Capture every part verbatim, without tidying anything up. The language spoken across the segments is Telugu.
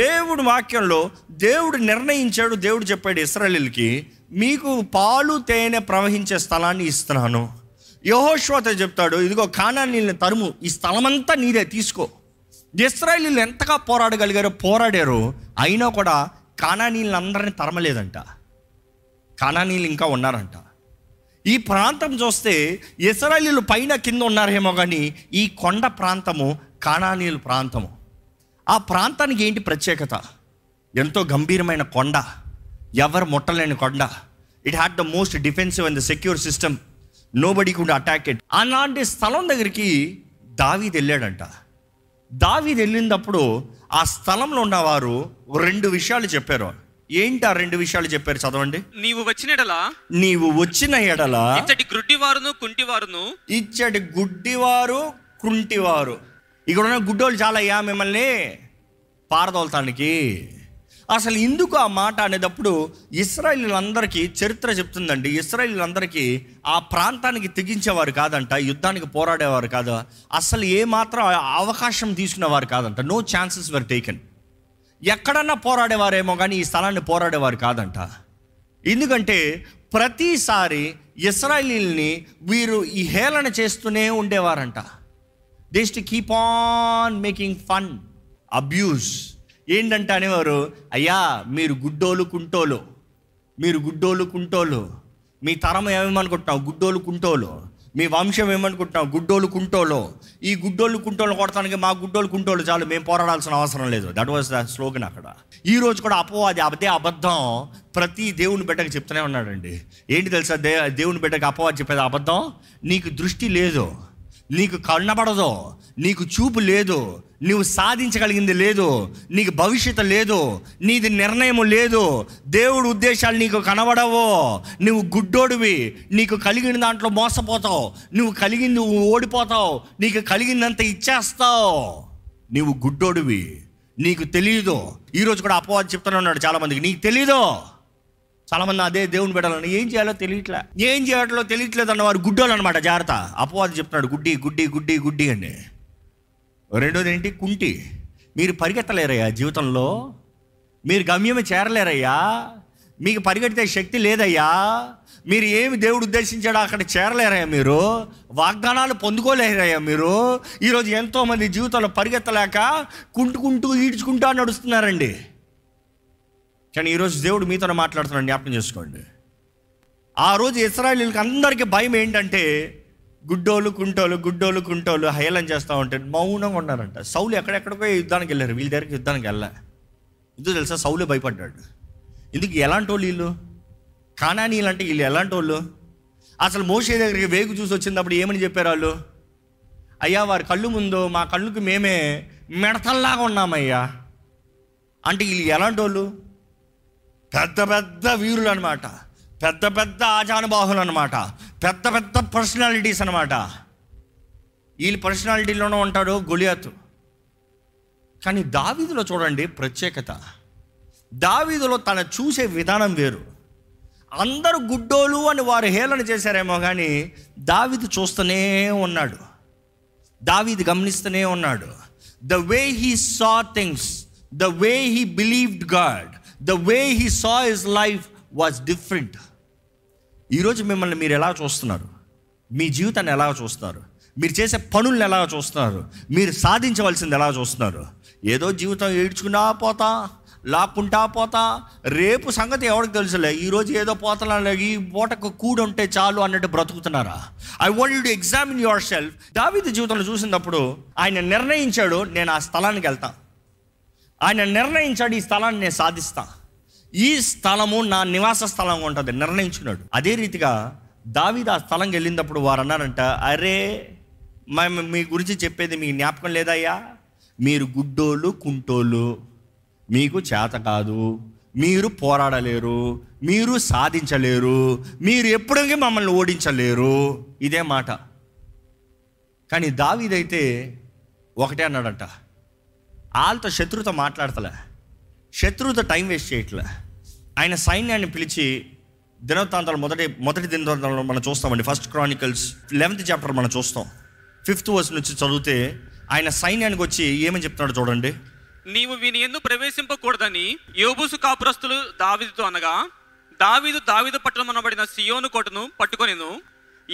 దేవుడు వాక్యంలో దేవుడు నిర్ణయించాడు, దేవుడు చెప్పాడు ఇశ్రాయేలుకి, మీకు పాలు తేనె ప్రవహించే స్థలాన్ని ఇస్తున్నాను. యెహోషువతో చెప్తాడు, ఇదిగో కానానీయులను తరుము, ఈ స్థలమంతా నీదే, తీసుకో. ఇశ్రాయేలీయులు ఎంతగా పోరాడగలిగారో పోరాడారు, అయినా కూడా కానానీయులను అందరినీ తరమలేదంట. కానానీయులు ఇంకా ఉన్నారంట. ఈ ప్రాంతం చూస్తే ఇశ్రాయేలీయులు పైన కింద ఉన్నారేమో, కానీ ఈ కొండ ప్రాంతము కానానీయుల ప్రాంతము. ఆ ప్రాంతానికి ఏంటి ప్రత్యేకత? ఎంతో గంభీరమైన కొండ, ఎవరు ముట్టలేని కొండ. It had the most defensive and the secure system, nobody could attack it. అలాంటి స్థలం దగ్గరికి దావీదు వెళ్ళాడంట. దావీదు వెళ్ళినప్పుడు ఆ స్థలంలో ఉన్నవారు రెండు విషయాలు చెప్పారు. ఏంటి ఆ రెండు విషయాలు చెప్పారు? చదవండి. నీవు వచ్చిన ఎడల నీవు వచ్చిన ఎడల ఇచ్చటి గుడ్డివారును కుంటివారును ఇచ్చటి గుడ్డివారు కుంటివారు ఇక్కడ ఉన్న గుడ్డోళ్ళు చాలా అయ్యా మిమ్మల్ని పారదోలటానికి. అసలు ఎందుకు ఆ మాట అనేటప్పుడు ఇశ్రాయేలీయులందరికీ చరిత్ర చెప్తుందండి, ఇశ్రాయేలీయులందరికీ ఆ ప్రాంతానికి తెగించేవారు కాదంట, యుద్ధానికి పోరాడేవారు కాదు, అసలు ఏమాత్రం అవకాశం తీసుకునేవారు కాదంట. No chances were taken. ఎక్కడన్నా పోరాడేవారేమో కానీ ఈ స్థలాన్ని పోరాడేవారు కాదంట. ఎందుకంటే ప్రతిసారి ఇశ్రాయేలీయుల్ని వీరు ఈ హేళన చేస్తూనే ఉండేవారంట. They used to keep on making fun, abuse. ఏంటంటే అనేవారు, అయ్యా మీరు గుడ్డోలు కుంటోలు, మీరు గుడ్డోలు కుంటోలు, మీ తరం ఏమేమనుకుంటున్నావు గుడ్డోలు కుంటోలు, మీ వంశం ఏమనుకుంటున్నావు గుడ్డోలు కుంటోలు, ఈ గుడ్డోలు కుంటోలు కొడతానికి మా గుడ్డోలు కుంటోలు చాలు, మేము పోరాడాల్సిన అవసరం లేదు. దట్ వాజ్ ద స్లోగన్ అక్కడ. ఈరోజు కూడా అపవాది అదే అబద్ధం ప్రతి దేవుని బిడ్డకి చెప్తూనే ఉన్నాడండి. ఏంటి తెలుసా, దే దేవుని బిడ్డకి అపవాది చెప్పేది అబద్ధం, నీకు దృష్టి లేదు, నీకు కనబడదు, నీకు చూపు లేదు, నువ్వు సాధించగలిగింది లేదు, నీకు భవిష్యత్తు లేదు, నీది నిర్ణయం లేదు, దేవుడు ఉద్దేశాలు నీకు కనబడవు, నువ్వు గుడ్డోడివి, నీకు కలిగిన దాంట్లో మోసపోతావు, నువ్వు కలిగింది ఓడిపోతావు, నీకు కలిగిందంతా ఇచ్చేస్తావు, నువ్వు గుడ్డోడివి, నీకు తెలియదు. ఈరోజు కూడా అపవాది చెప్తూనే ఉన్నాడు చాలామందికి, నీకు తెలీదు. చాలామంది అదే దేవుని పెట్టాలని ఏం చేయాలో తెలియట్లే, ఏం చేయట్లో తెలియట్లేదు అన్నవారు గుడ్డోలు అనమాట. జాగ్రత్త, అపవాది చెప్తున్నాడు గుడ్డి గుడ్డి గుడ్డి గుడ్డి అని. రెండోది ఏంటి? కుంటి. మీరు పరిగెత్తలేరయ్యా, జీవితంలో మీరు గమ్యమే చేరలేరయ్యా, మీకు పరిగెడితే శక్తి లేదయ్యా, మీరు ఏమి దేవుడు ఉద్దేశించాడో అక్కడ చేరలేరయ్యా, మీరు వాగ్దానాలు పొందుకోలేరయ్యా. మీరు ఈరోజు ఎంతోమంది జీవితంలో పరిగెత్తలేక కుంటుకుంటూ ఈడ్చుకుంటూ నడుస్తున్నారండి. కానీ ఈరోజు దేవుడు మీతో మాట్లాడుతున్నాడు, జ్ఞాపకం చేసుకోండి. ఆ రోజు ఇశ్రాయేలీయులకు అందరికీ భయం ఏంటంటే గుడ్డోలు కుంటోలు, గుడ్డోలు కుంటోలు హేళన చేస్తూ ఉంటే మౌనంగా ఉన్నారంట. సౌలు ఎక్కడెక్కడికో యుద్ధానికి వెళ్ళారు, వీళ్ళ దగ్గరికి యుద్ధానికి వెళ్ళా. ఎందుకు తెలుసా? సౌలే భయపడ్డాడు. ఎందుకు? ఎలాంటి వాళ్ళు వీళ్ళు? కానానీయులు అంటే వీళ్ళు ఎలాంటి వాళ్ళు? అసలు మోషే దగ్గరికి వేగు చూసి వచ్చినప్పుడు ఏమని చెప్పారు వాళ్ళు? అయ్యా వారి కళ్ళు ముందు మా కళ్ళుకి మేమే మిడతల్లాగా ఉన్నామయ్యా. అంటే వీళ్ళు ఎలాంటి వాళ్ళు? పెద్ద పెద్ద వీరులు అనమాట, పెద్ద పెద్ద ఆజానుబాహులు అనమాట, పెద్ద పెద్ద పర్సనాలిటీస్ అనమాట. వీళ్ళ పర్సనాలిటీలోనే ఉంటాడు గొలియాతు. కానీ దావీదులో చూడండి ప్రత్యేకత. దావీదులో తను చూసే విధానం వేరు. అందరూ గుడ్డోలు అని వారు హేళన చేశారేమో కానీ దావీదు చూస్తూనే ఉన్నాడు, దావీదు గమనిస్తూనే ఉన్నాడు. The way he saw things, the way he believed God, the way he saw his life was different. ఈరోజు మిమ్మల్ని మీరు ఎలా చూస్తున్నారు? మీ జీవితాన్ని ఎలా చూస్తున్నారు? మీరు చేసే పనులను ఎలా చూస్తున్నారు? మీరు సాధించవలసింది ఎలా చూస్తున్నారు? ఏదో జీవితం ఏడ్చుకున్నా పోతా, లాక్కుంటా పోతా, రేపు సంగతి ఎవరికి తెలుసులే, ఈరోజు ఏదో పోతలా ఈ బోటకు కూడి ఉంటే చాలు అన్నట్టు బ్రతుకుతున్నారా? I want you to examine yourself. దావీదు జీవితంలో చూసినప్పుడు ఆయన నిర్ణయించాడు, నేను ఆ స్థలానికి వెళ్తాను. ఆయన నిర్ణయించాడు, ఈ స్థలాన్ని నేను సాధిస్తాను, ఈ స్థలము నా నివాస స్థలంగా ఉంటుంది, నిర్ణయించుకున్నాడు. అదే రీతిగా దావీదు ఆ స్థలంకి వెళ్ళినప్పుడు వారు అన్నారంట, అరే మేము మీ గురించి చెప్పేది మీకు జ్ఞాపకం లేదయ్యా, మీరు గుడ్డోలు కుంటోలు, మీకు చేత కాదు, మీరు పోరాడలేరు, మీరు సాధించలేరు, మీరు ఎప్పుడూ మమ్మల్ని ఓడించలేరు, ఇదే మాట. కానీ దావీదు అయితే ఒకటే అన్నాడంట, వాళ్ళతో శత్రుతో మాట్లాడతలే, శత్రుతో టైం వేస్ట్ చేయట్లే. ఆయన సైన్యాన్ని పిలిచి దినవృత్తాంతాలు మొదటి మొదటి దినవృత్తాంతంలో మనం చూస్తామండి, ఫస్ట్ క్రానికల్స్ లెవెన్త్ చాప్టర్ మనం చూస్తాం. ఫిఫ్త్ వర్స్ నుంచి చదివితే ఆయన సైన్యానికి వచ్చి ఏమని చెప్తున్నాడు చూడండి. నీవు వీని యందు ప్రవేశింపకూడదని యోబూసు కాపురస్తులు దావీదుతో అనగా, దావీదు దావీదు పట్టణమనబడిన సియోను కోటను పట్టుకొనిను.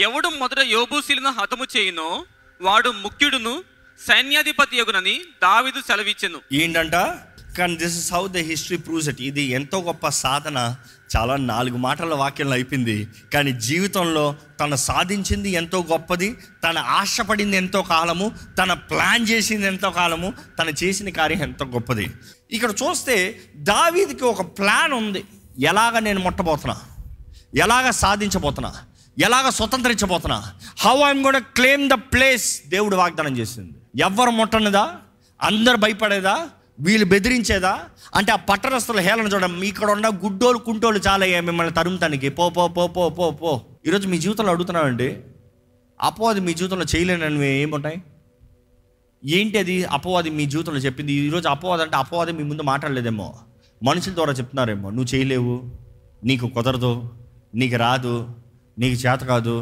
ఎవడు మొదట యోబూసీలను హతము చేయునో వాడు ముఖ్యుడును సైన్యాధిపతి యగునని దావీదు సెలవిచ్చెను. ఏంటంట? కానీ this is how the history proves it. ఇది ఎంతో గొప్ప సాధన. చాలా నాలుగు మాటల వాక్యంలో అయిపోయింది, కానీ జీవితంలో తను సాధించింది ఎంతో గొప్పది, తను ఆశపడింది ఎంతో కాలము, తన ప్లాన్ చేసింది ఎంతో కాలము, తను చేసిన కార్యం ఎంతో గొప్పది. ఇక్కడ చూస్తే దావీదుకి ఒక ప్లాన్ ఉంది. ఎలాగ నేను ముట్టబోతున్నా, ఎలాగ సాధించబోతున్నా, ఎలాగ స్వతంత్రించబోతున్నా, how I'm gonna claim the place. దేవుడు వాగ్దానం చేసింది. ఎవరు ముట్టనిదా, అందరు భయపడేదా, వీళ్ళు బెదిరించేదా అంటే ఆ పట్టణస్తుల హేళన చూడడం. ఇక్కడ ఉన్న గుడ్డోలు కుంటోలు చాలయ్యా మిమ్మల్ని తరుముతానికి, పో పో పో పో పో పో. ఈరోజు మీ జీవితంలో అడుగుతున్నామండి, అపవాది మీ జీవితంలో చేయలేనని ఏముంటాయి? ఏంటి అది? అపవాది మీ జీవితంలో చెప్పింది. ఈరోజు అపవాది అంటే అపవాది మీ ముందు మాట్లాడలేదేమో, మనుషుల ద్వారా చెప్తున్నారేమో. నువ్వు చేయలేవు, నీకు కుదరదు, నీకు రాదు, నీకు చేత కాదు,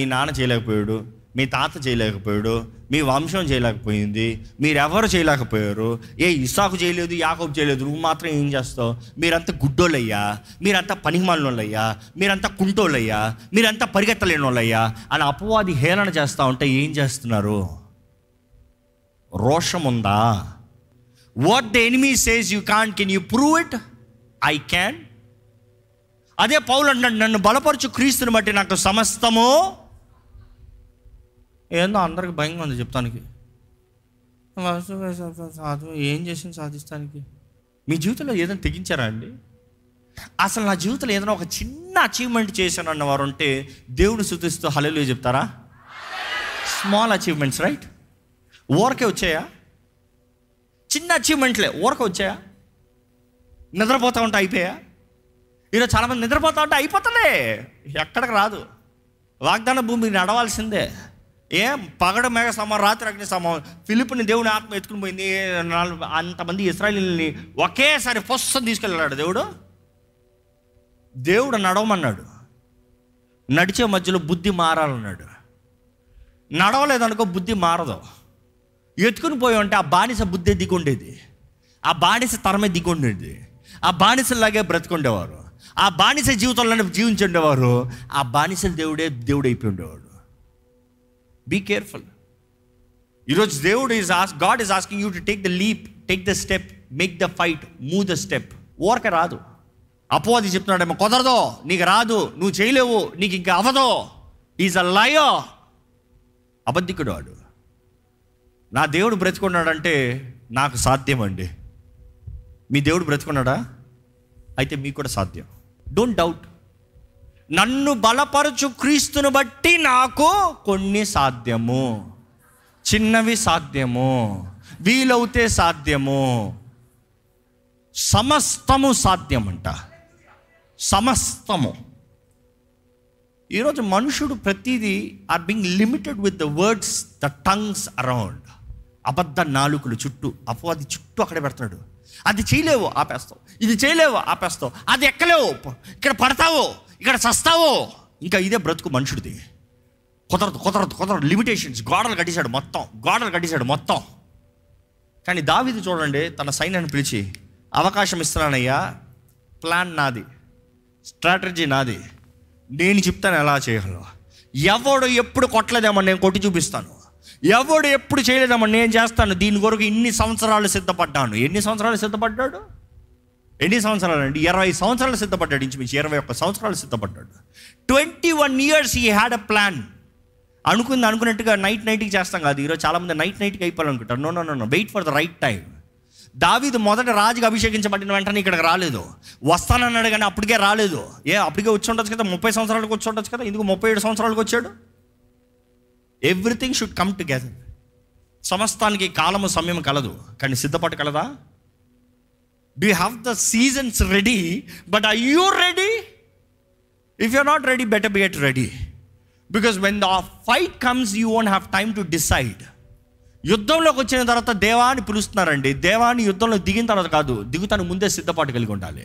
మీ నాన్న చేయలేకపోయాడు, మీ తాత చేయలేకపోయాడు, మీ వంశం చేయలేకపోయింది, మీరెవరు చేయలేకపోయారు. ఏ ఇస్సాకు చేయలేదు, యాకోబు చేయలేదు, నువ్వు మాత్రం ఏం చేస్తావు? మీరంతా గుడ్డోళ్ళయ్యా, మీరంతా పనికిమాలినోళ్ళయ్యా, మీరంతా కుంటోళ్ళయ్యా, మీరంతా పరిగెత్తలేనోళ్ళయ్యా అని అపవాది హేళన చేస్తూ ఉంటే ఏం చేస్తున్నారు? రోషం ఉందా? What the enemy says you can't, can you prove it? I can. అదే పౌలు అంటున్నాడు, నన్ను బలపరచు క్రీస్తుని బట్టి నాకు సమస్తము. ఏందో అందరికి భయంగా ఉంది చెప్తానికి, సాధు ఏం చేసింది సాధిస్తానికి. మీ జీవితంలో ఏదైనా తెగించారా అండి? అసలు నా జీవితంలో ఏదైనా ఒక చిన్న అచీవ్మెంట్ చేశాను అన్నవారు ఉంటే దేవుని స్తుతిస్తూ హల్లెలూయా చెప్తారా? స్మాల్ అచీవ్మెంట్స్ రైట్, ఊరకే వచ్చాయా? చిన్న అచీవ్మెంట్లే, ఊరకే వచ్చాయా? నిద్రపోతా ఉంటే అయిపోయా? ఈరోజు చాలామంది నిద్రపోతా ఉంటే అయిపోతుందే, ఎక్కడికి రాదు. వాగ్దాన భూమి నడవాల్సిందే. ఏం పగడ మేఘ సమానం, రాత్రి అగ్ని సమానం. ఫిలిప్ని దేవుని ఆత్మ ఎత్తుకుని పోయింది. అంతమంది ఇశ్రాయేలుని ఒకేసారి ఫస్ట్ తీసుకెళ్ళాడు దేవుడు. దేవుడు నడవమన్నాడు, నడిచే మధ్యలో బుద్ధి మారాలన్నాడు. నడవలేదనుకో బుద్ధి మారదు. ఎత్తుకుని పోయి ఉంటే ఆ బానిస బుద్ధి దిగుండేది, ఆ బానిస తరమే దిగుండేది, ఆ బానిసలాగే బ్రతికుండేవారు, ఆ బానిస జీవితంలోనే జీవించుండేవారు, ఆ బానిసలు దేవుడే దేవుడు అయిపోయి ఉండేవాడు. Be careful. ఈరోజు దేవుడు is as God is asking you to take the leap, take the step, make the fight, move the step. ఓరకే రాదు. అపోవాది చెప్తున్నాడేమో, కుదరదో, నీకు రాదు, నువ్వు చేయలేవు, నీకు ఇంకా అవదో. ఈజ్ అ లయో, అబద్ధికుడు వాడు. నా దేవుడు బ్రతికున్నాడంటే నాకు సాధ్యం అండి. మీ దేవుడు బ్రతికున్నాడా? అయితే మీకు కూడా సాధ్యం. Don't doubt. నన్ను బలపరచు క్రీస్తుని బట్టి నాకు కొన్ని సాధ్యము, చిన్నవి సాధ్యము, వీలవుతే సాధ్యము, సమస్తము సాధ్యమంట. సమస్తము. ఈరోజు మనుషుడు ప్రతిదీ are being limited with the words, the tongues around. అబద్ధ నాలుకలు చుట్టూ, అపవాది చుట్టూ అక్కడే పెడతాడు. అది చేయలేవు ఆపేస్తావు, ఇది చేయలేవు ఆపేస్తావు, అది ఎక్కలేవు, ఇక్కడ పడతావు, ఇక్కడ చస్తావో. ఇంకా ఇదే బ్రతుకు మనుషుడిది. కుదరదు కుదరదు కుదరదు, లిమిటేషన్స్. గోడలు కట్టేశాడు మొత్తం, గోడలు కట్టేశాడు మొత్తం. కానీ దావీదు చూడండి, తన సైన్యాన్ని పిలిచి, అవకాశం ఇస్తున్నానయ్యా, ప్లాన్ నాది, స్ట్రాటజీ నాది, నేను చెప్తాను ఎలా చేయగలను. ఎవడు ఎప్పుడు కొట్టలేదేమో నేను కొట్టి చూపిస్తాను, ఎవడు ఎప్పుడు చేయలేదేమో నేను చేస్తాను. దీని కొరకు ఇన్ని సంవత్సరాలు సిద్ధపడ్డాను. ఎన్ని సంవత్సరాలు సిద్ధపడ్డాడు? ఎన్ని సంవత్సరాలు అండి? ఇరవై సంవత్సరాలు సిద్ధపడ్డాడు, ఇంచుమించి ఇరవై ఒక్క సంవత్సరాలు సిద్ధపడ్డాడు. Twenty one years he had a plan. అనుకుంది అనుకున్నట్టుగా నైట్ నైట్కి చేస్తాం కాదు. ఈరోజు చాలామంది నైట్ నైట్కి అయిపోవాలనుకుంటారు. No no no no wait for the right time. దావీదు మొదట రాజుగా అభిషేకించబడిన వెంటనే ఇక్కడికి రాలేదు. వస్తానన్నాడు కానీ అప్పటికే రాలేదు. ఏ అప్పటికే వచ్చి ఉండొచ్చు కదా, ముప్పై సంవత్సరాలకు వచ్చి ఉండొచ్చు కదా, ఎందుకు ముప్పై ఏడు సంవత్సరాలకు వచ్చాడు? Everything should come together. సమస్తానికి కాలము సమయం కలదు, కానీ సిద్ధపాటు కలదా? Do you have the seasons ready? But are you ready? If you're not ready, better be get ready. Because when the fight comes, you won't have time to decide. యుద్ధంలోకి వచ్చిన తర్వాత దేవాన్ని పిలుస్తున్నారండి. దేవాన్ని యుద్ధంలో దిగిన తర్వాత కాదు, దిగుతాను ముందే సిద్ధపాటు కలిగి ఉండాలి.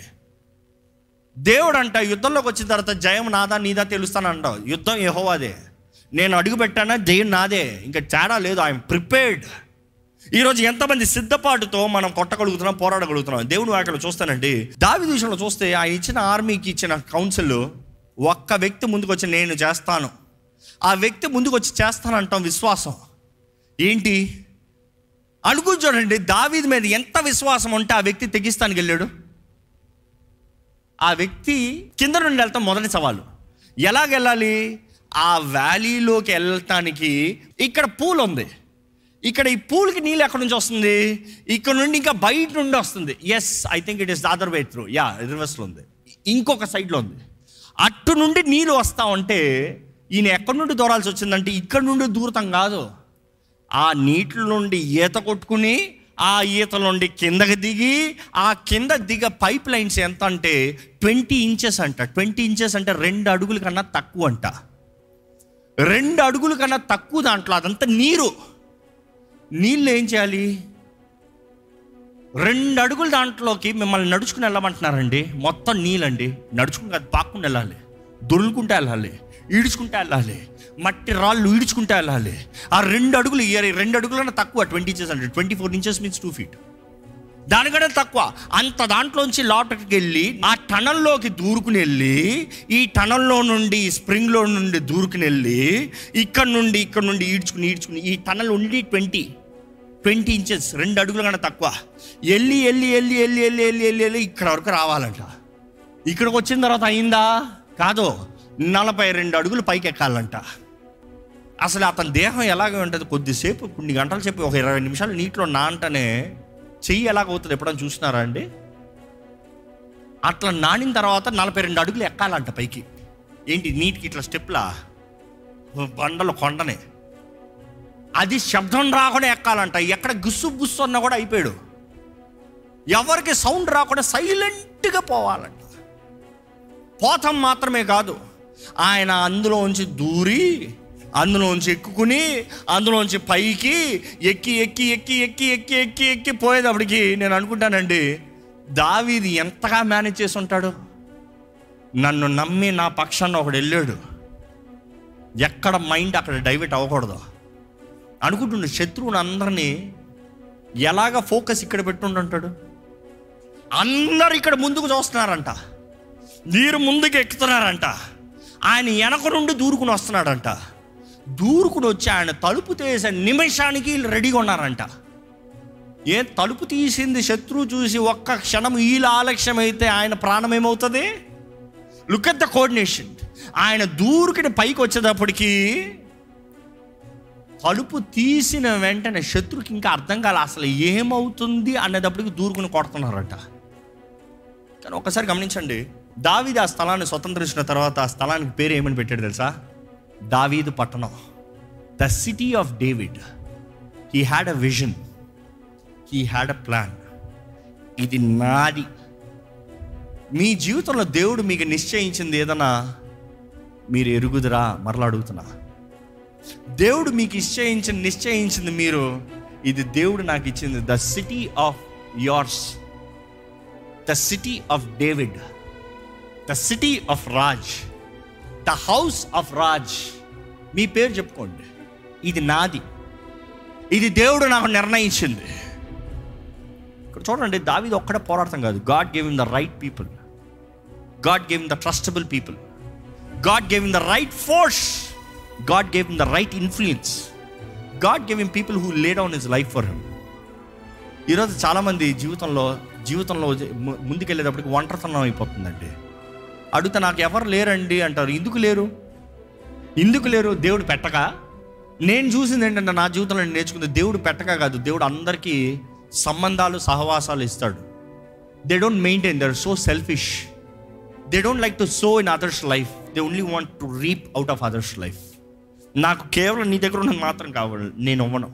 దేవుడు అంట యుద్ధంలోకి వచ్చిన తర్వాత జయం నాదా నీదా తెలుస్తానంట. యుద్ధం యెహోవాదే. నేను అడుగుపెట్టానా జయం నాదే, ఇంకా తేడా లేదు. I'm prepared. ఈరోజు ఎంతమంది సిద్ధపాటుతో మనం కొట్టగలుగుతున్నాం, పోరాడగలుగుతున్నాం. దేవుని వాక్యంలో చూస్తానండి, దావీదు విషయంలో చూస్తే ఆయన ఇచ్చిన ఆర్మీకి ఇచ్చిన కౌన్సిల్, ఒక్క వ్యక్తి ముందుకు వచ్చి నేను చేస్తాను, ఆ వ్యక్తి ముందుకు వచ్చి చేస్తానంటాం విశ్వాసం. ఏంటి అనుకుని చూడండి, దావీదు మీద ఎంత విశ్వాసం ఉంటే ఆ వ్యక్తి తెగిస్తానికి వెళ్ళాడు. ఆ వ్యక్తి కింద నుండి వెళ్తాం మొదటి సవాలు, ఎలాగెళ్ళాలి? ఆ వ్యాలీలోకి వెళ్ళటానికి ఇక్కడ పూల్ ఉంది, ఇక్కడ ఈ పూల్కి నీళ్ళు ఎక్కడి నుంచి వస్తుంది? ఇక్కడ నుండి ఇంకా బయట నుండి వస్తుంది. Yes, I think it is the other way through. Yeah, రివర్స్లో ఉంది, ఇంకొక సైడ్లో ఉంది. అటు నుండి నీళ్ళు వస్తా ఉంటే ఈయన ఎక్కడి నుండి దూరాల్సి వచ్చిందంటే ఇక్కడ నుండి దూరతం కాదు, ఆ నీటి నుండి ఈత కొట్టుకుని ఆ ఈత నుండి కిందకి దిగి, ఆ కింద దిగ పైప్ లైన్స్ ఎంత అంటే ట్వంటీ ఇంచెస్ అంట. ట్వంటీ ఇంచెస్ అంటే రెండు అడుగుల కన్నా తక్కువ అంట. రెండు అడుగుల కన్నా తక్కువ దాంట్లో అదంతా నీరు. నీళ్ళు ఏం చేయాలి? రెండు అడుగులు దాంట్లోకి మిమ్మల్ని నడుచుకుని వెళ్ళమంటున్నారండి. మొత్తం నీళ్ళండి, నడుచుకుని అది పాక్కుండా వెళ్ళాలి, దొరుకుంటూ వెళ్ళాలి, ఈడ్చుకుంటూ వెళ్ళాలి, మట్టి రాళ్ళు ఈడ్చుకుంటూ వెళ్ళాలి. ఆ రెండు అడుగులు ఇయర్ రెండు అడుగులన్నా తక్కువ, ట్వంటీ ఇంచెస్ అంటే twenty four inches means two feet దానికంటే తక్కువ. అంత దాంట్లోంచి లోపలికి వెళ్ళి ఆ టనల్లోకి దూరుకుని వెళ్ళి, ఈ టనల్లో నుండి ఈ స్ప్రింగ్లో నుండి దూరుకుని వెళ్ళి, ఇక్కడ నుండి ఇక్కడ నుండి ఈడ్చుకుని ఈడ్చుకుని ఈ టనల్ ఉండి ట్వంటీ ట్వంటీ ఇంచెస్ రెండు అడుగుల కన్నా తక్కువ వెళ్ళి వెళ్ళి వెళ్ళి వెళ్ళి వెళ్ళి వెళ్ళి వెళ్ళి వెళ్ళి ఇక్కడ వరకు రావాలంట. ఇక్కడికి వచ్చిన తర్వాత అయిందా? కాదు, నలభై రెండు అడుగులు పైకి ఎక్కాలంట. అసలు అతని దేహం ఎలాగే ఉంటుంది, కొద్దిసేపు కొన్ని గంటలు చెప్పి ఒక ఇరవై నిమిషాలు నీటిలో నాంటనే చెయ్యి ఎలాగవుతుంది ఎప్పుడైనా చూసినారా అండి? అట్లా నానిన తర్వాత నలభై రెండు అడుగులు ఎక్కాలంట పైకి. ఏంటి నీటికి ఇట్లా స్టెప్లా, బండలు కొండనే, అది శబ్దం రాకుండా ఎక్కాలంట. ఎక్కడ గుస్సు గుస్సు అన్నా కూడా అయిపోయాడు, ఎవరికి సౌండ్ రాకుండా సైలెంట్గా పోవాలంట. పోతం మాత్రమే కాదు, ఆయన అందులోంచి దూరి అందులోంచి ఎక్కుకుని అందులోంచి పైకి ఎక్కి ఎక్కి ఎక్కి ఎక్కి ఎక్కి ఎక్కి ఎక్కి పోయేటప్పటికి నేను అనుకుంటానండి, దావీదు ఎంతగా మేనేజ్ చేసి ఉంటాడు. నన్ను నమ్మి నా పక్షాన్ని ఒకడు వెళ్ళాడు, ఎక్కడ మైండ్ అక్కడ డైవర్ట్ అవ్వకూడదు అనుకుంటుండే శత్రువుని అందరినీ ఎలాగ ఫోకస్ ఇక్కడ పెట్టుంటుంటాడు. అందరు ఇక్కడ ముందుకు చూస్తున్నారంట, నీరు ముందుకు ఎక్కుతున్నారంట, ఆయన వెనక నుండి దూరుకుని వస్తున్నాడంట. దూరుకుని వచ్చి ఆయన తలుపు తీసే నిమిషానికి రెడీగా ఉన్నారంట. ఏ తలుపు తీసింది శత్రువు చూసి ఒక్క క్షణం వీళ్ళ ఆలక్ష్యం అయితే ఆయన ప్రాణం ఏమవుతుంది? Look at the coordination. ఆయన దూరుకుని పైకి వచ్చేటప్పటికి తలుపు తీసిన వెంటనే శత్రువుకి ఇంకా అర్థం కాలే అసలు ఏమవుతుంది అనేటప్పటికి దూరుకుని కొడుతున్నారంట. కానీ ఒకసారి గమనించండి, దావీదు ఆ స్థలాన్ని స్వతంత్రించిన తర్వాత ఆ స్థలానికి పేరు ఏమని పెట్టాడు తెలుసా? దావీదు పట్టణం, the city of David. He had a vision, he had a plan. ఇది నాది. మీ జీవితంలో దేవుడు మీకు నిశ్చయించింది ఏదన్నా మీరు ఎరుగుదురా? మరలా అడుగుతున్నా, దేవుడు మీకు నిశ్చయించింది నిశ్చయించింది మీరు ఇది దేవుడు నాకు ఇచ్చింది. The city of yours, the city of David, the city of Raj, the house of Raj. మీ పేరు చెప్పుకోండి, ఇది నాది, ఇది దేవుడు నాకు నిర్ణయించింది. ఇక్కడ చూడండి, దావీదు ఒక్కడే పోరాడతాం కాదు. God gave him the right people, God gave him the trustable people, God gave him the right force, God gave him the right influence, God gave him people who lay down his life for him. ఈరోజు చాలామంది జీవితంలో జీవితంలో ముందుకెళ్ళేటప్పటికి ఒంటరితనం అయిపోతుందండి. అడుగుతా, నాకు ఎవరు లేరండి అంటారు. ఎందుకు లేరు? ఎందుకు లేరు? దేవుడు పెట్టక. నేను చూసింది ఏంటంటే నా జీవితంలో నేను నేర్చుకుంది, దేవుడు పెట్టక కాదు, దేవుడు అందరికీ సంబంధాలు సహవాసాలు ఇస్తాడు. They don't maintain, they are so selfish, they don't like to sow in others life, they only want to reap out of others life. నాకు కేవలం నీ దగ్గర ఉన్నది మాత్రం కావాలి, నేను అవ్వను,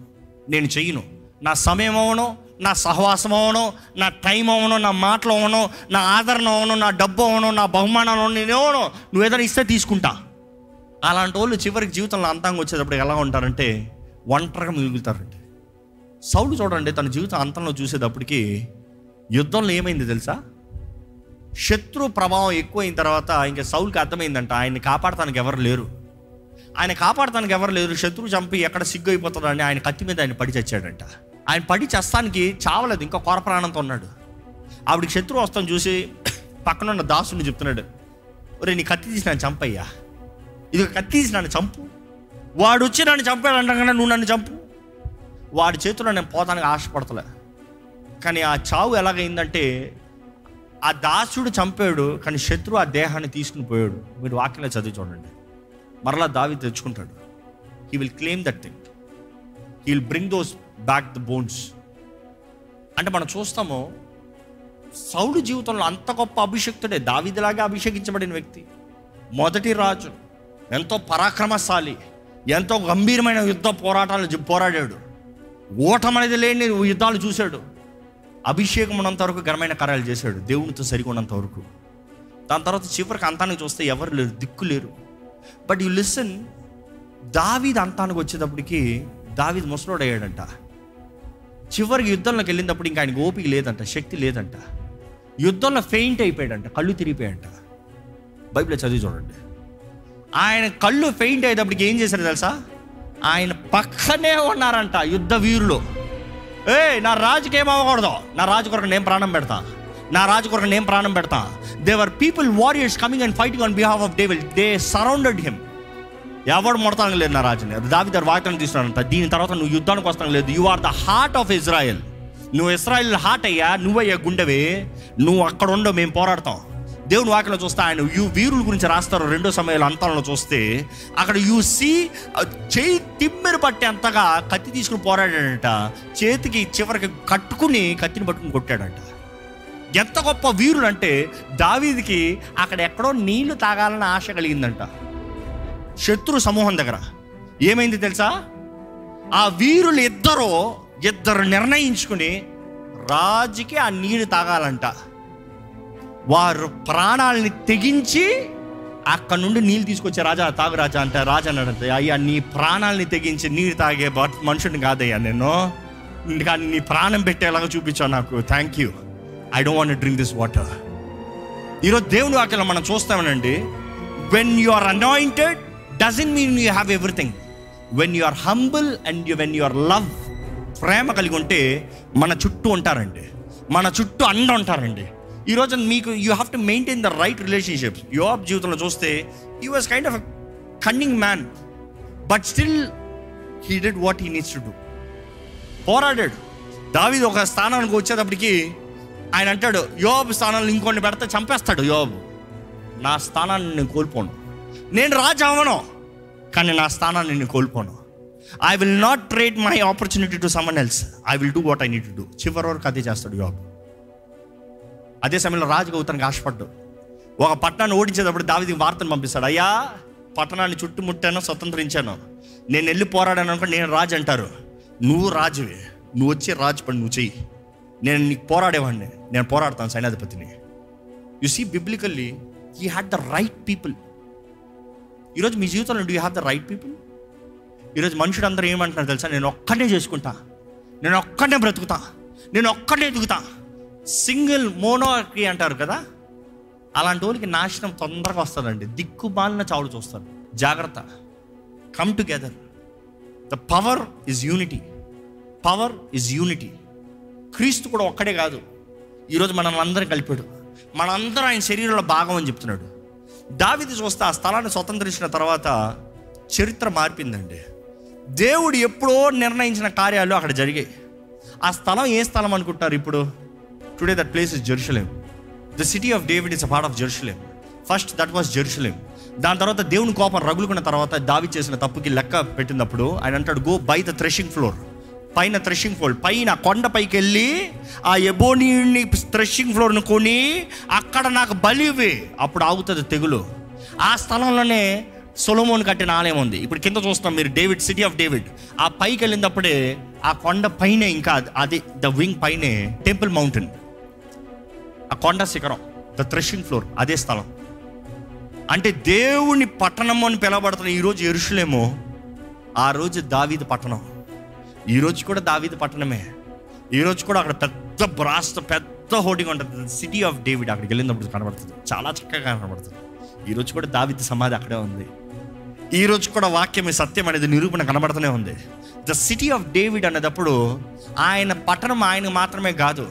నేను చెయ్యను, నా సమయం అవ్వను, నా సహవాసం అవను, నా టైం అవను, నా మాటలు అవను, నా ఆదరణ అవను, నా డబ్బు అవను, నా బహుమానాలు అవను, నేనేమోను, నువ్వు ఏదైనా ఇస్తే తీసుకుంటా. అలాంటి వాళ్ళు చివరికి జీవితంలో అంతంగా వచ్చేటప్పుడు ఎలా ఉంటారంటే ఒంటరిగా మిగులుతారండి. సౌలు చూడండి, తన జీవితం అంతంలో చూసేటప్పటికి యుద్ధంలో ఏమైంది తెలుసా? శత్రు ప్రభావం ఎక్కువైన తర్వాత ఇంకా సౌలుకి అర్థమైందంట, ఆయన్ని కాపాడటానికి ఎవరు లేరు, ఆయన కాపాడటానికి ఎవరు లేరు, శత్రువు చంపి ఎక్కడ సిగ్గు అయిపోతాడని ఆయన కత్తి మీద ఆయన పడి చచ్చాడంట. ఆయన పడి చస్తానికి చావలేదు, ఇంకా కోరప్రాణంతో ఉన్నాడు. ఆవిడికి శత్రువు వస్తాను చూసి పక్కనున్న దాసుని చెప్తున్నాడు, ఒరే నీ కత్తి తీసి నన్ను చంపయ్యా, ఇది కత్తి తీసి నన్ను చంపు, వాడు వచ్చి నన్ను చంపాడంటే నువ్వు నన్ను చంపు, వాడి చేతిలో నేను పోతానికి ఆశపడతలే. కానీ ఆ చావు ఎలాగైందంటే ఆ దాసుడు చంపాడు, కానీ శత్రువు ఆ దేహాన్ని తీసుకుని పోయాడు. మీరు వాక్యంలో చదివి చూడండి, మరలా దావీదు తెచ్చుకుంటాడు. He will claim that thing, he will bring those back the bones. అంటే మనం చూస్తాము సౌలు జీవితంలో అంత గొప్ప అభిషక్తుడే, దావీదులాగా అభిషేకించబడిన వ్యక్తి, మొదటి రాజు, ఎంతో పరాక్రమశాలి, ఎంతో గంభీరమైన యుద్ధ పోరాటాలు పోరాడాడు, ఓటం అనేది లేని యుద్ధాలు చూశాడు, అభిషేకం ఉన్నంత వరకు ఘనమైన కార్యాలు చేశాడు దేవునితో సరికొన్నంత వరకు. దాని తర్వాత చివరికి అంతానికి చూస్తే ఎవరు లేరు, దిక్కు లేరు. బట్ యు లిసన్, దావీదు అంతానికి వచ్చేటప్పటికి దావీదు ముసలోడు అయ్యాడంట. చివరికి యుద్ధంలోకి వెళ్ళినప్పుడు ఇంకా ఆయనకు ఓపిక లేదంట, శక్తి లేదంట, యుద్ధంలో ఫెయింట్ అయిపోయాడంట, కళ్ళు తిరిగిపోయాడంట. బైబిల్లో చదివి చూడండి, ఆయన కళ్ళు ఫెయింట్ అయ్యేటప్పటికి ఏం చేశారు తెలుసా, ఆయన పక్కనే ఉన్నారంట యుద్ధ వీరులు. ఏ నా రాజుకి ఏమవ్వకూడదు, నా రాజు కొరకు నేను ప్రాణం పెడతా, నా రాజు కొరకు నేను ప్రాణం పెడతా. దేవర్ people warriors coming and fighting on behalf of devil, they surrounded him. ఎవరు మొడతానికి లేదు నా రాజుని. దావీదు గారు వాగ్దానం తీసుకున్నారంట, దీని తర్వాత నువ్వు యుద్ధానికి వస్తాను లేదు, you are the heart of Israel, నువ్వు ఇజ్రాయెల్ హార్ట్ అయ్యా, నువ్వయ్యా గుండెవే, నువ్వు అక్కడ ఉండవు, మేము పోరాడతాం. దేవుని వాక్యంలో చూస్తే ఆయన యూ వీరుల గురించి రాస్తారు, రెండో సమయాల అంతంలో చూస్తే అక్కడ యూ సీ చేయి తిమ్మెరు పట్టే అంతగా కత్తి తీసుకుని పోరాడాడంట, చేతికి చివరికి కట్టుకుని కత్తిని పట్టుకుని కొట్టాడంట. ఎంత గొప్ప వీరులు అంటే దావీదుకి అక్కడ ఎక్కడో నీళ్లు తాగాలని ఆశ కలిగిందంట. శత్రు సమూహం దగ్గర ఏమైంది తెలుసా, ఆ వీరులు ఇద్దరు ఇద్దరు నిర్ణయించుకుని రాజుకి ఆ నీళ్లు తాగాలంట. వారు ప్రాణాలని తెగించి అక్కడ నుండి నీళ్ళు తీసుకొచ్చే, రాజా తాగు రాజా అంటే, రాజా అన్నాడంట, అయ్యా నీ ప్రాణాలని తెగించి నీరు తాగే మనుషుని కాదయ్యా నేను, కానీ నీ ప్రాణం పెట్టేలాగా చూపించావు నాకు, thank you, I don't want drink this water. ఈరోజు దేవుని వాక్యం మనం చూస్తామనండి, when you are anointed doesn't mean you have everything, when you are humble and you when you are love, ప్రేమ కలిగి ఉంటే మన చుట్టూ ఉంటారండి, మన చుట్టూ అండ ఉంటారండి. ఈరోజు మీకు you have to maintain the right relationships. యోబ్ జీవితంలో చూస్తే he was kind of cunning man, but still he did what he needs to do, పోరాడాడు. దావీదు ఒక స్థానానికి వచ్చేటప్పటికి ఆయన అంటాడు, యోబ్ స్థానాన్ని ఇంకొన్ని పెడితే చంపేస్తాడు యోబ్, నా స్థానాన్ని నేను కోల్పోను, నేను రాజు అవ్వను కానీ నా స్థానాన్ని నేను కోల్పోను, I will not trade my opportunity to someone else, I will do what I need to do. చివరి వరకు అదే చేస్తాడు యోబ్. అదే సమయంలో రాజుకు అవుతానికి ఆశపడ్డు. ఒక పట్టణాన్ని ఓడించేటప్పుడు దావీదుకి వార్తను పంపిస్తాడు, అయ్యా పట్టణాన్ని చుట్టుముట్టాను, స్వతంత్రించాను, నేను వెళ్ళి పోరాడాను అనుకో, నేను రాజు అంటారు, నువ్వు రాజువే, నువ్వు వచ్చి రాజు పని నువ్వు చెయ్యి, నేను నీకు పోరాడేవాడిని, నేను పోరాడతాను సైన్యాధిపతిని. You see biblically you had the right people. ఈరోజు మీ జీవితంలో do you have the right people? ఈరోజు మనుషుడు అందరూ ఏమంటున్నారు తెలుసా, నేను ఒక్కడే చేసుకుంటా, నేను ఒక్కడే బ్రతుకుతా, నేను ఒక్కడే ఎదుగుతా, సింగిల్ మోనోక్రీ అంటారు కదా, అలాంటి వాళ్ళకి నాశనం తొందరగా వస్తుందండి, దిక్కుమాలిన చావులు చూస్తారు. జాగ్రత్త, come together, the power is unity, power is unity. క్రీస్తు కూడా ఒక్కడే కాదు, ఈరోజు మనల్ని అందరం కలిపాడు, మనందరం ఆయన శరీరంలో భాగం అని చెప్తున్నాడు. దావీదు చూస్తే ఆ స్థలాన్ని స్వతంత్రించిన తర్వాత చరిత్ర మారిపోయిందండి. దేవుడు ఎప్పుడో నిర్ణయించిన కార్యాలు అక్కడ జరిగాయి. ఆ స్థలం ఏ స్థలం అనుకుంటారు ఇప్పుడు? Today that place is Jerusalem. The city of David is a part of Jerusalem. First that was Jerusalem. దాని తర్వాత దేవుని కోపం రగులుకున్న తర్వాత దావీదు చేసిన తప్పుకి లెక్క పెట్టినప్పుడు ఆయన అంటాడు, go by the threshing floor, పైన థ్రెషింగ్ ఫ్లోర్ పైన కొండ పైకి వెళ్ళి ఆ ఎబోనీని థ్రెషింగ్ ఫ్లోర్ను కొని అక్కడ నాకు బలి ఇవ్వి, అప్పుడు ఆగుతుంది తెగులు. ఆ స్థలంలోనే సొలొమోను కట్టిన ఆలయం ఉంది. ఇప్పుడు కింద చూస్తాం మీరు డేవిడ్, సిటీ ఆఫ్ డేవిడ్. ఆ పైకి వెళ్ళినప్పుడే ఆ కొండ పైనే, ఇంకా అది ద వింగ్ పైనే టెంపుల్ మౌంటైన్, ఆ కొండ శిఖరం, ద థ్రెషింగ్ ఫ్లోర్, అదే స్థలం. అంటే దేవుని పట్టణము అని పిలవబడుతున్న ఈరోజు యెరూషలేము ఆ రోజు దావీదు పట్టణం, ఈరోజు కూడా దావీదు పట్టణమే. ఈరోజు కూడా అక్కడ పెద్ద బ్రాస్ పెద్ద హోర్డింగ్ ఉంటుంది, సిటీ ఆఫ్ డేవిడ్. అక్కడికి వెళ్ళినప్పుడు కనబడుతుంది, చాలా చక్కగా కనబడుతుంది. ఈరోజు కూడా దావీదు సమాధి అక్కడే ఉంది. ఈరోజు కూడా వాక్యమే సత్యం అనేది నిరూపణ కనబడుతూనే ఉంది. ద సిటీ ఆఫ్ డేవిడ్ అన్నదప్పుడు ఆయన పట్టణం ఆయన మాత్రమే కాదు,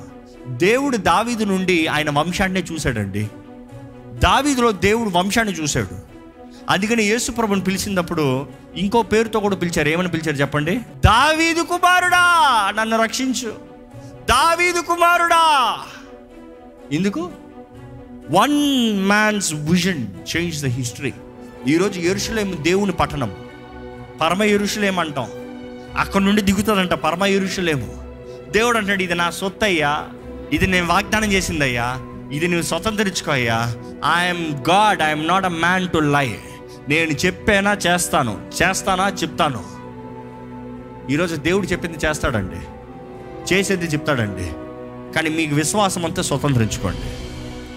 దేవుడు దావీదు నుండి ఆయన వంశాన్నే చూశాడండి. దావీదులో దేవుడు వంశాన్ని చూశాడు. అందుకని యేసు ప్రభువుని పిలిచినప్పుడు ఇంకో పేరుతో కూడా పిలిచారు. ఏమని పిలిచారు చెప్పండి? దావీదు కుమారుడా నన్ను రక్షించు, దావీదు కుమారుడా. ఎందుకు? One man's vision change the history. ఈరోజు యెరూషలేము దేవుని పట్టణం, పరమ యెరూషలేము అంటాం. అక్కడ నుండి దిగుతుందంట పరమ యెరూషలేము. దేవుడు అంటాడు, ఇది నా సొత్తు అయ్యా, ఇది నేను వాగ్దానం చేసిందయ్యా, ఇది నువ్వు స్వతంత్రించుకో అయ్యా. I'm God, I'm not a man to lie. నేను చెప్పేనా చేస్తాను, చేస్తానా చెప్తాను. ఈరోజు దేవుడు చెప్పింది చేస్తాడండి, చేసేది చెప్తాడండి. కానీ మీకు విశ్వాసం అంతా స్వతంత్రించుకోండి.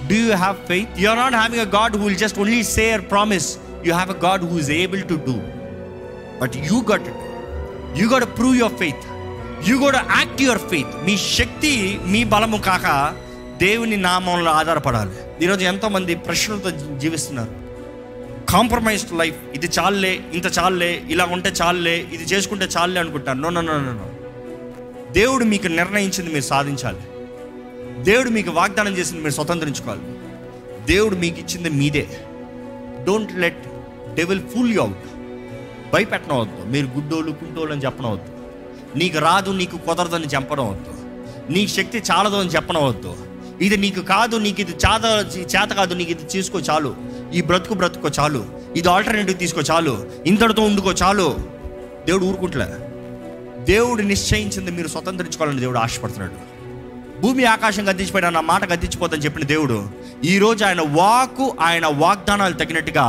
Do you have faith? You are not having a God who will just only say or promise. You have a God who is able to do. But you got to do. You got to prove your faith. You got to act your faith. మీ శక్తి మీ బలము కాక దేవుని నామంలో ఆధారపడాలి. ఈరోజు ఎంతోమంది ప్రశ్నలతో జీవిస్తున్నారు. కాంప్రమైజ్డ్ లైఫ్, ఇది చాలులే, ఇంత చాలులే, ఇలా ఉంటే చాలులే, ఇది చేసుకుంటే చాలులే అనుకుంటారు. No no no no. దేవుడు మీకు నిర్ణయించింది మీరు సాధించాలి. దేవుడు మీకు వాగ్దానం చేసింది మీరు స్వతంత్రించుకోవాలి. దేవుడు మీకు ఇచ్చింది మీదే. Don't let devil fool you out. భయపెట్టనవద్దు, మీరు గుడ్డోళ్ళు కుంటోళ్ళు అని చెప్పనవద్దు, నీకు రాదు నీకు కుదరదని చెప్పనవద్దు, నీ శక్తి చాలదు అని చెప్పనవద్దు, ఇది నీకు కాదు, నీకు ఇది చేత చేత కాదు, నీకు ఇది చేసుకో చాలు, ఈ బ్రతుకు బ్రతుకో చాలు, ఇది ఆల్టర్నేటివ్ తీసుకో చాలు, ఇంతటితో ఉండుకో చాలు. దేవుడు ఊరుకుంటలే. దేవుడు నిశ్చయించింది మీరు స్వతంత్రించుకోవాలని దేవుడు ఆశపడుతున్నాడు. భూమి ఆకాశం గద్దించిపోయినా నా మాట గద్దించిపోద్దని చెప్పిన దేవుడు ఈరోజు ఆయన వాకు ఆయన వాగ్దానాలు తగినట్టుగా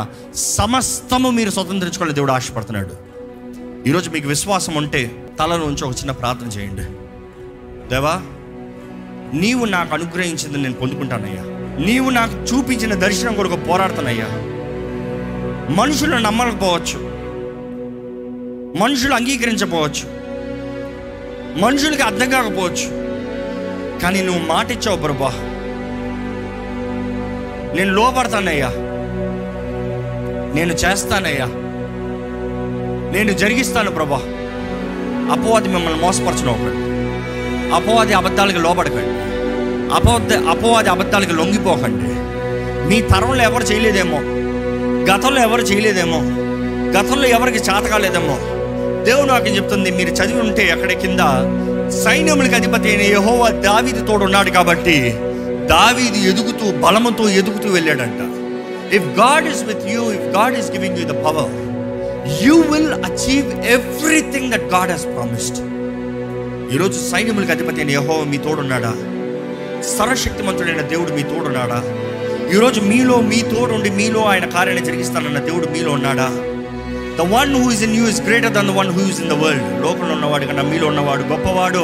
సమస్తము మీరు స్వతంత్రించుకోవాలని దేవుడు ఆశపడుతున్నాడు. ఈరోజు మీకు విశ్వాసం ఉంటే తలను ఉంచి ఒక చిన్న ప్రార్థన చేయండి. దేవా, నీవు నాకు అనుగ్రహించింది నేను పొందుకుంటానయ్యా, నీవు నాకు చూపించిన దర్శనం కొరకు పోరాడుతానయ్యా. మనుషులు నమ్మకపోవచ్చు, మనుషులు అంగీకరించకపోవచ్చు, మనుషులకి అర్థం కాకపోవచ్చు, కానీ నువ్వు మాట ఇచ్చావు ప్రభువా, నేను లోపడతానయ్యా, నేను చేస్తానయ్యా, నేను జరిగిస్తాను ప్రభువా. అపవాది మిమ్మల్ని మోసపరచనివ్వకండి, అపవాది అబద్ధాలకు లోబడకండి, అపవాది అపవాది అబద్ధాలకు లొంగిపోకండి. మీ తరంలో ఎవరు చేయలేదేమో, గతంలో ఎవరు చేయలేదేమో, గతంలో ఎవరికి చేత కాలేదేమో, దేవుడు నాకు చెప్తుంది మీరు చదివి ఉంటే అక్కడ కింద సైన్యములకు అధిపతి అయిన యెహోవా దావీదు తోడున్నాడు కాబట్టి దావీదు ఎదుగుతూ బలముతో ఎదుగుతూ వెళ్ళాడంట. If God is with you, if God is giving you the power, you will achieve everything that God has promised. ఈరోజు సైన్యములకు అధిపతి అయిన యెహోవా మీ తోడున్నాడా? సర్వశక్తిమంతుడైన దేవుడు మీ తోడున్నాడా? ఈరోజు మీలో మీ తోడుండి మీలో ఆయన కార్యాన్ని జరిగిస్తానన్న దేవుడు మీలో ఉన్నాడా? The one who is in you is greater than the one who is in the world. లోకంలో ఉన్నవాడు కన్నా మీలో ఉన్నవాడు గొప్పవాడు.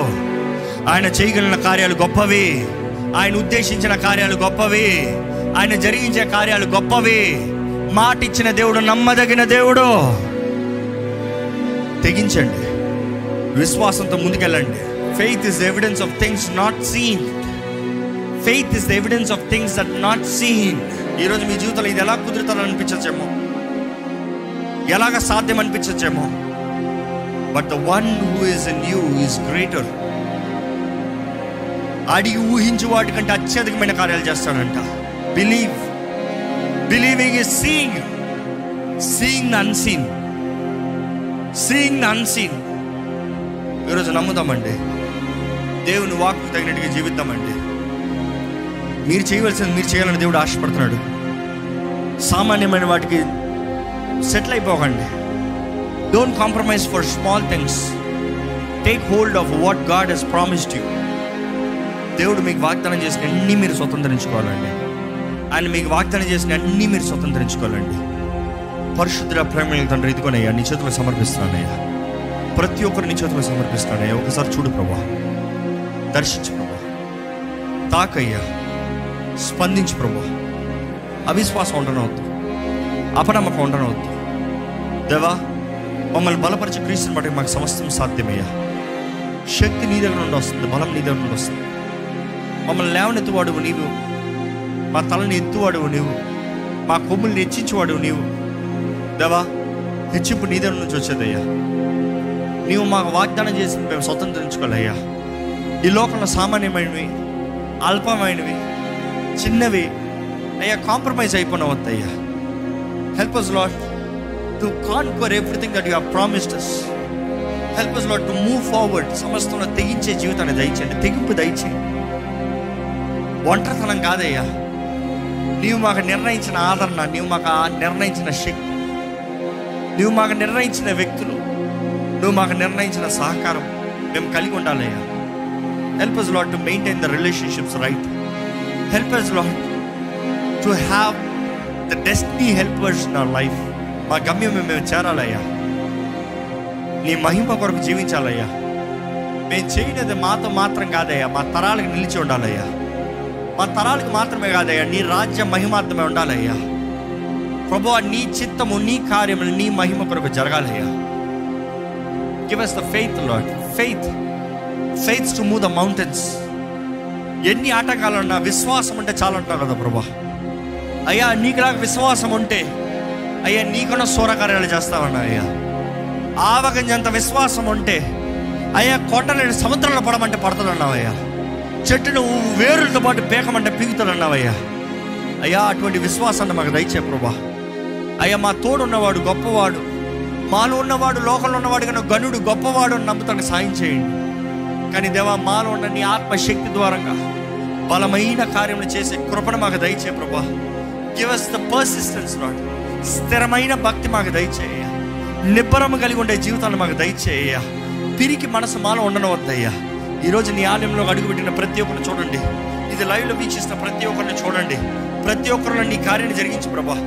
ఆయన చేయగలిగిన కార్యాలు గొప్పవి, ఆయన ఉద్దేశించిన కార్యాలు గొప్పవి, ఆయన జరిగించే కార్యాలు గొప్పవి. మాట ఇచ్చిన దేవుడు నమ్మదగిన దేవుడు. తెగించండి, విశ్వాసంతో ముందుకెళ్ళండి. Faith is the evidence of things not seen. Faith is the evidence of things that not seen. ఈరోజు మీ జీవితంలో ఇది ఎలా కుదురుతారని అనిపించచ్చేమో, ఎలాగ సాధ్యం అనిపించచ్చేమో, but the one who is in you is greater. అడిగి ఊహించు వాటికంటే అత్యధికమైన కార్యాలు చేస్తాడంట. Believe, believing is seeing, seeing the unseen, seeing the unseen. ఈరోజు నమ్ముతామండి, దేవుని వాక్కు తగినట్టుగా జీవిద్దామండి. మీరు చేయవలసింది మీరు చేయాలని దేవుడు ఆశపడుతున్నాడు. సామాన్యమైన వాటికి సెటిల్ అయిపోకండి. Don't compromise for small things. Take hold of what God Hess promised you. దేవుడు మీకు వాగ్దానం చేసిన అన్నీ మీరు స్వతంత్రించుకోవాలండి. ఆయన మీకు వాగ్దానం చేసిన అన్నీ మీరు స్వతంత్రించుకోవాలండి. పరిశుద్ధుడా, ప్రేమ తండ్రి, ఇదిగోనయ్యా నీ చేతులు సమర్పిస్తున్నానయ్యా, ప్రతి ఒక్కరు నీ చేతులు సమర్పిస్తున్నానయ్యా. ఒకసారి చూడు ప్రభువా, దర్శించు ప్రభువా, తాకయ్యా, స్పందించు ప్రభువా. అవిశ్వాసం ఉండనవద్దు, అపనమ్మకం ఉండనవద్దు. దేవా, మమ్మల్ని బలపరిచి క్రీస్తుని బట్టి మాకు సమస్తం సాధ్యమయ్యా. శక్తి నీ దగ్గర నుండి వస్తుంది, బలం నీ దగ్గర నుండి వస్తుంది. మమ్మల్ని లేవనెత్తువాడువు నీవు, మా తలని ఎత్తువాడువు నీవు, మా కొమ్ముల్ని హెచ్చించేవాడువు నీవు. దేవా, హెచ్చింపు నీ దగ్గర నుంచి వచ్చేదయ్యా. నీవు మాకు వాగ్దానం చేసి మేము స్వతంత్రించుకోవాలయ్యా. ఈ లోకంలో సామాన్యమైనవి, అల్పమైనవి, చిన్నవి అయ్యా కాంప్రమైజ్ అయిపోయిన వద్దయ్యా. Help us Lord to conquer everything that you have promised us. Help us Lord to move forward. సమస్తంలో తెగించే జీవితాన్ని దయచేయండి, తెగింపు దయచేయండి. ఒంటరితనం కాదయ్యా, నీవు మాకు నిర్ణయించిన ఆదరణ, నీవు మాకు నిర్ణయించిన శక్తి, నువ్వు మాకు నిర్ణయించిన వ్యక్తులు, నువ్వు మాకు నిర్ణయించిన సహకారం మేము కలిగి ఉండాలయ్యా. Help us Lord to maintain the relationships right. Help us Lord to have the destiny helpers in our life. మా గమ్యం మేము చేరాలయ్యా, నీ మహిమ కొరకు జీవించాలయ్యా. మేము చేయనిది మాతో మాత్రం కాదయ్యా, మా తరాలకు నిలిచి ఉండాలయ్యా. మా తరాలకు మాత్రమే కాదయ్యా, నీ రాజ్య మహిమార్థమే ఉండాలయ్యా. ప్రభువా, నీ చిత్తము, నీ కార్యములు, నీ మహిమ కొరకు జరగాలయ్యా. Give us the faith Lord. Faith. Faith to move the mountains. ఎన్ని ఆటంకాలు ఉన్నా విశ్వాసం ఉంటే చాలా ఉంటావు కదా ప్రభువా. అయ్యా, నీకులాగా విశ్వాసం ఉంటే అయ్యా నీకున్న సూరకార్యాలు చేస్తావన్నా అయ్యా. ఆవగింజంత విశ్వాసం ఉంటే అయ్యా కొండలను సముద్రంలో పడమంటే పడతానన్నావయ్యా. చెట్టును వేరులతో పాటు పీకమంటే పీకుతానన్నావయ్యా. అయ్యా, అటువంటి విశ్వాసాన్ని మాకు దయచే ప్రభువా. అయ్యా, మా తోడు ఉన్నవాడు గొప్పవాడు, మాలో ఉన్నవాడు లోకంలో ఉన్నవాడు కన్నా గనుడు, గొప్పవాడు అని నమ్ముతానికి సాయం చేయండి. కానీ దేవా, మాలో ఉన్న నీ ఆత్మశక్తి ద్వారంగా బలమైన కార్యములు చేసే కృపను మాకు దయచే ప్రభువా. Give us the persistence Lord. స్థిరమైన భక్తి మాకు దయచేయ, నిబ్బరము కలిగి ఉండే జీవితాన్ని మాకు దయచేయ. పిరికి మనసు మాలో ఉండనవద్దయ్యా. ఈరోజు నీ ఆలయంలో అడుగుపెట్టిన ప్రతి ఒక్కరిని చూడండి, ఇది లైవ్లో వీక్షిస్తున్న ప్రతి ఒక్కరిని చూడండి. ప్రతి ఒక్కరిలో నీ కార్యాన్ని జరిగించు ప్రభా.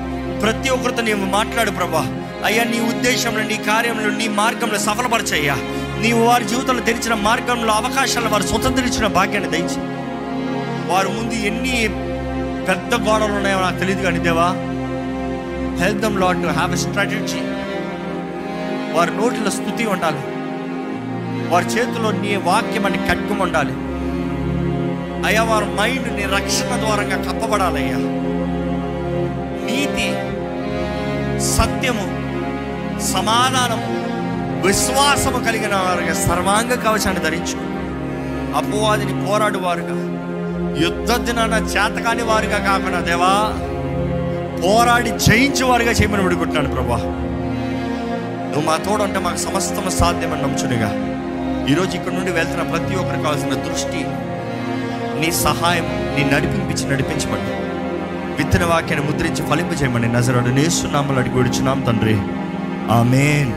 ప్రతి ఒక్కరితో నీవు మాట్లాడు ప్రభా. అయ్యా, నీ ఉద్దేశంలో, నీ కార్యంలో, నీ మార్గంలో సఫలపరచయ్యా. నీవు వారి జీవితంలో తెరిచిన మార్గంలో అవకాశాలను వారు స్వతంత్రించిన భాగ్యాన్ని దయచి, వారి ముందు ఎన్ని పెద్ద గోడలు ఉన్నాయో నాకు తెలియదు కానీ దేవా, help them Lord to have a strategy. వారి నోట్లో స్తుతి ఉండాలి, వారి చేతిలో నీ వాక్యం అని ఖడ్గం ఉండాలి అయ్యా. వారి మైండ్ నీ రక్షణ ద్వారంగా కప్పబడాలయ్యా. నీతి, సత్యము, సమాధానము, విశ్వాసము కలిగిన వారుగా సర్వాంగ కవచాన్ని ధరించు. అపవాదిని పోరాడు వారుగా, యుద్ధ దినాన చేతకాని వారుగా కాకుండా దేవా పోరాడి జయించేవారుగా చేయమని విడుకుంటున్నాను ప్రభా. నువ్వు మా తోడంటే మాకు సమస్తము సాధ్యమని నమ్ముచునిగా, ఈరోజు ఇక్కడ నుండి వెళ్తున్న ప్రతి ఒక్కరికి కావాల్సిన దృష్టి, నీ సహాయం, నీ నడిపించి నడిపించమండి. విత్తన వాక్యాన్ని ముద్రించి ఫలింపజేయమని నజరేయుడైన యేసు నామములో అడిగి వేడుచున్నాం తండ్రి. ఆమేన్.